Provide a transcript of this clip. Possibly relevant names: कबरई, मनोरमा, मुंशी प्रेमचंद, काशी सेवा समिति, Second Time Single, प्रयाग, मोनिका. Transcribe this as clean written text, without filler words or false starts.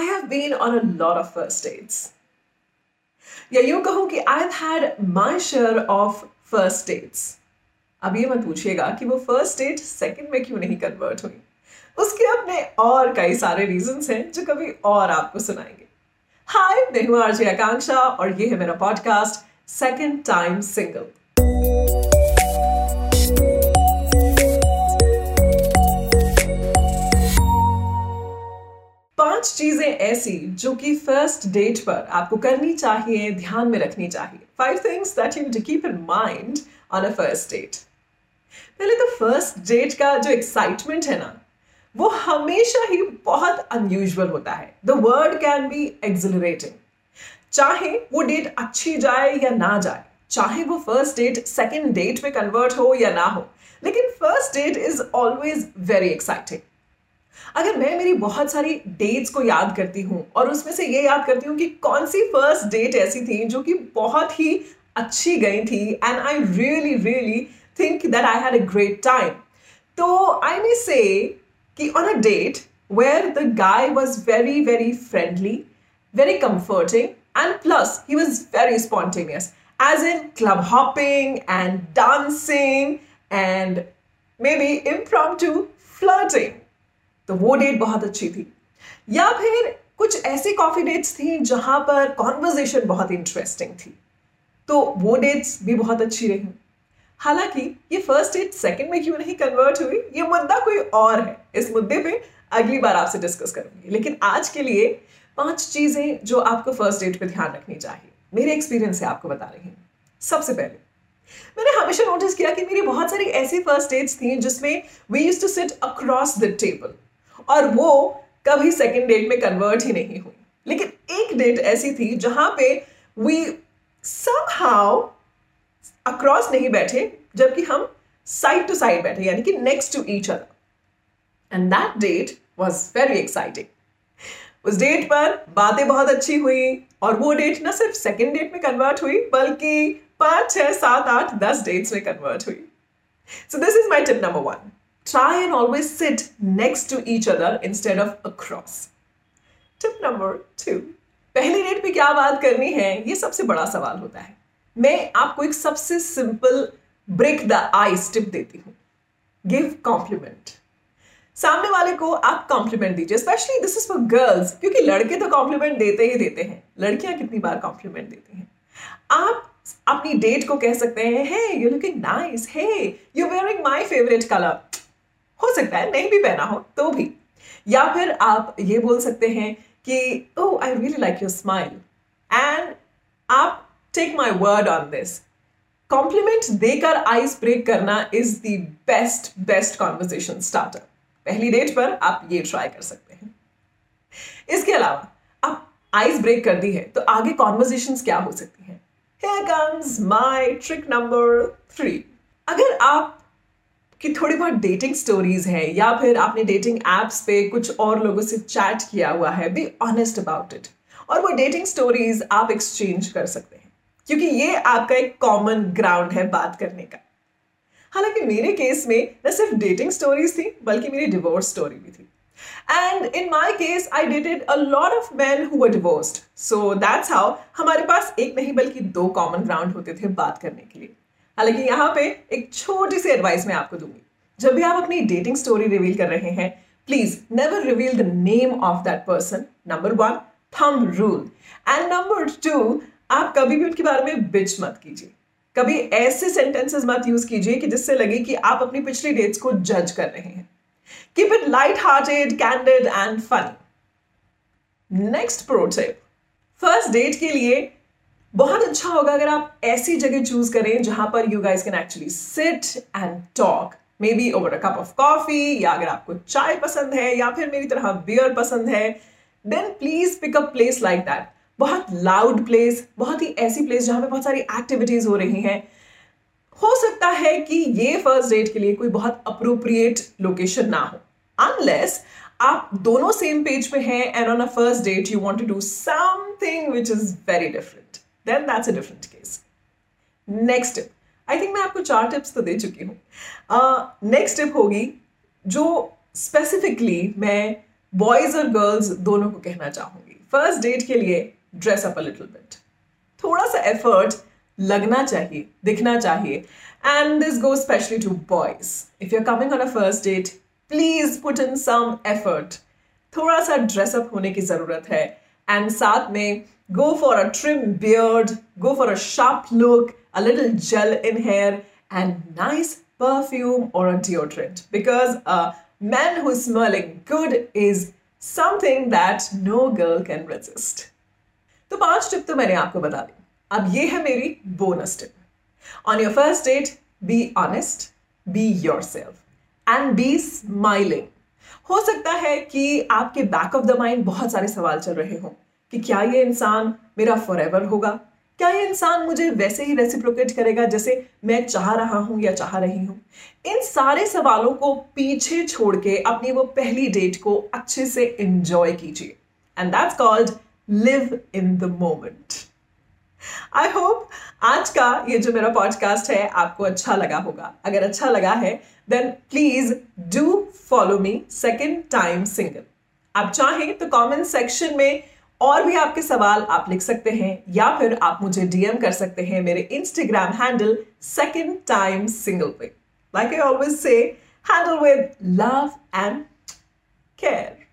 I have been on a lot of first dates. या यूं कहूं कि I've had my share of first dates. अब ये मत पूछिएगा कि वो फर्स्ट डेट सेकंड में क्यों नहीं कन्वर्ट हुई, उसके अपने और कई सारे रीजंस हैं जो कभी और आपको सुनाएंगे. हाय, मैं हूं आरजे आकांक्षा और ये है मेरा पॉडकास्ट सेकंड टाइम सिंगल. पांच चीजें ऐसी जो कि फर्स्ट डेट पर आपको करनी चाहिए, ध्यान में रखनी चाहिए. 5 things that you need to keep in mind on a first date. पहले तो फर्स्ट डेट का जो एक्साइटमेंट है ना, वो हमेशा ही बहुत अनयूजुअल होता है. The word can be accelerating. चाहे वो डेट अच्छी जाए या ना जाए, चाहे वो फर्स्ट डेट सेकेंड डेट में कन्वर्ट हो या ना हो, लेकिन first date is always very exciting. अगर मैं मेरी बहुत सारी डेट्स को याद करती हूँ और उसमें से ये याद करती हूँ कि कौन सी फर्स्ट डेट ऐसी थी जो कि बहुत ही अच्छी गई थी and I really really think that I had a great time, तो आई मे से कि on a date where the guy was very very friendly, very comforting and plus he was very spontaneous, as in club hopping and dancing and maybe impromptu flirting, तो वो date बहुत अच्छी थी. या फिर कुछ ऐसी कॉफी डेट्स थी जहां पर कॉन्वर्जेशन बहुत इंटरेस्टिंग थी, तो वो डेट्स भी बहुत अच्छी रही. हालांकि ये फर्स्ट डेट सेकंड में क्यों नहीं कन्वर्ट हुई, ये मुद्दा कोई और है. इस मुद्दे पे अगली बार आपसे डिस्कस करूंगी, लेकिन आज के लिए 5 चीजें जो आपको फर्स्ट डेट पे ध्यान रखनी चाहिए, मेरे एक्सपीरियंस से आपको बता रही हूँ. सबसे पहले मैंने हमेशा नोटिस किया कि मेरी बहुत सारी ऐसी फर्स्ट डेट्स थी जिसमें we used to sit across the table और वो कभी सेकेंड डेट में कन्वर्ट ही नहीं हुई. लेकिन एक डेट ऐसी थी जहां पे वी somehow अक्रॉस नहीं बैठे, जबकि हम साइड टू साइड बैठे, यानी कि next to each other, and that date was very exciting. उस डेट पर बातें बहुत अच्छी हुई और वो डेट ना सिर्फ सेकेंड डेट में कन्वर्ट हुई बल्कि 5, 6, 7, 8, 10 डेट्स में कन्वर्ट हुई. So this is my tip number 1. Try and always sit next to each other instead of across. Tip number 2. पहली डेट पे क्या बात करनी है, ये सबसे बड़ा सवाल होता है. मैं आपको एक सबसे simple break the ice tip देती हूँ. Give compliment. सामने वाले को आप कॉम्प्लीमेंट दीजिए. Specially this is for girls, क्योंकि लड़के तो कॉम्प्लीमेंट देते ही देते हैं. लड़कियां कितनी बार कॉम्प्लीमेंट देती हैं. आप अपनी डेट को कह सकते हैं, hey, you're looking nice. Hey, you're wearing my favorite color. हो सकता है नहीं भी पहना हो तो भी. या फिर आप ये बोल सकते हैं कि oh, I really like your smile and आप take my word on this. Compliment देकर आइस ब्रेक करना is the best conversation starter. पहली डेट पर आप ये ट्राई कर सकते हैं. इसके अलावा आप आइस ब्रेक कर दी है तो आगे कॉन्वर्सेशन क्या हो सकती हैं. Here comes my trick number 3. अगर आप कि थोड़ी बहुत डेटिंग स्टोरीज हैं या फिर आपने डेटिंग एप्स पे कुछ और लोगों से चैट किया हुआ है, बी ऑनेस्ट अबाउट इट. और वो डेटिंग स्टोरीज आप एक्सचेंज कर सकते हैं क्योंकि ये आपका एक कॉमन ग्राउंड है बात करने का. हालांकि मेरे केस में न सिर्फ डेटिंग स्टोरीज थी बल्कि मेरी डिवोर्स स्टोरी भी थी. And in my case, I dated a lot of men who were divorced. So that's how हमारे पास एक नहीं बल्कि 2 common ground होते थे बात करने के लिए. हालांकि यहाँ पे एक छोटी सी एडवाइस मैं आपको दूंगी. जब भी आप अपनी डेटिंग स्टोरी रिवील कर रहे हैं, please never reveal the name of that person. Number 1, thumb rule. And number 2, आप कभी भी उनके बारे में बिच मत कीजिए. कभी ऐसे सेंटेंसेस मत यूज कीजिए कि जिससे लगे कि आप अपनी पिछली डेट्स को जज कर रहे हैं. Keep it light-hearted, candid and funny. Next pro tip. First date के लिए बहुत अच्छा होगा अगर आप ऐसी जगह चूज करें जहां पर you guys can actually sit and talk. Maybe over a cup of coffee, या अगर आपको चाय पसंद है या फिर मेरी तरह बियर पसंद है, then please pick a place like that. बहुत loud place, बहुत ही ऐसी place जहां पे बहुत सारी activities हो रही हैं. हो सकता है कि ये फर्स्ट डेट के लिए कोई बहुत अप्रोप्रिएट लोकेशन ना हो, अनलेस आप दोनों सेम पेज पे हैं and on a first date you want to do something which is very different, then that's a different case. Next tip, I think मैं आपको 4 टिप्स तो दे चुकी हूँ. नेक्स्ट टिप होगी जो स्पेसिफिकली मैं बॉयज और गर्ल्स दोनों को कहना चाहूंगी, फर्स्ट डेट के लिए dress up a little bit, थोड़ा सा एफर्ट लगना चाहिए, दिखना चाहिए. And this goes especially to boys. If you're coming on a first date, please put in some effort. थोड़ा सा dress up होने की ज़रूरत है. And साथ में go for a trim beard, go for a sharp look, a little gel in hair, and nice perfume or a deodorant. Because a man who's smelling good is something that no girl can resist. तो 5 tip तो मैंने आपको बता दी. अब ये है मेरी bonus tip. On your first date, be honest, be yourself, and be smiling. हो सकता है कि आपके back of the mind बहुत सारे सवाल चल रहे हों कि क्या ये इंसान मेरा forever होगा, क्या ये इंसान मुझे वैसे ही reciprocate करेगा जैसे मैं चाह रहा हूँ या चाह रही हूँ. इन सारे सवालों को पीछे छोड़ के अपनी वो पहली डेट को अच्छे से enjoy कीजिए, and that's called live in the moment. I hope आज का ये जो मेरा पॉडकास्ट है आपको अच्छा लगा होगा. अगर अच्छा लगा है then please do follow me Second Time Single. आप चाहें तो कमेंट सेक्शन में और भी आपके सवाल आप लिख सकते हैं या फिर आप मुझे DM कर सकते हैं मेरे Instagram handle Second Time Single पे. Like I always say, handle with love and care.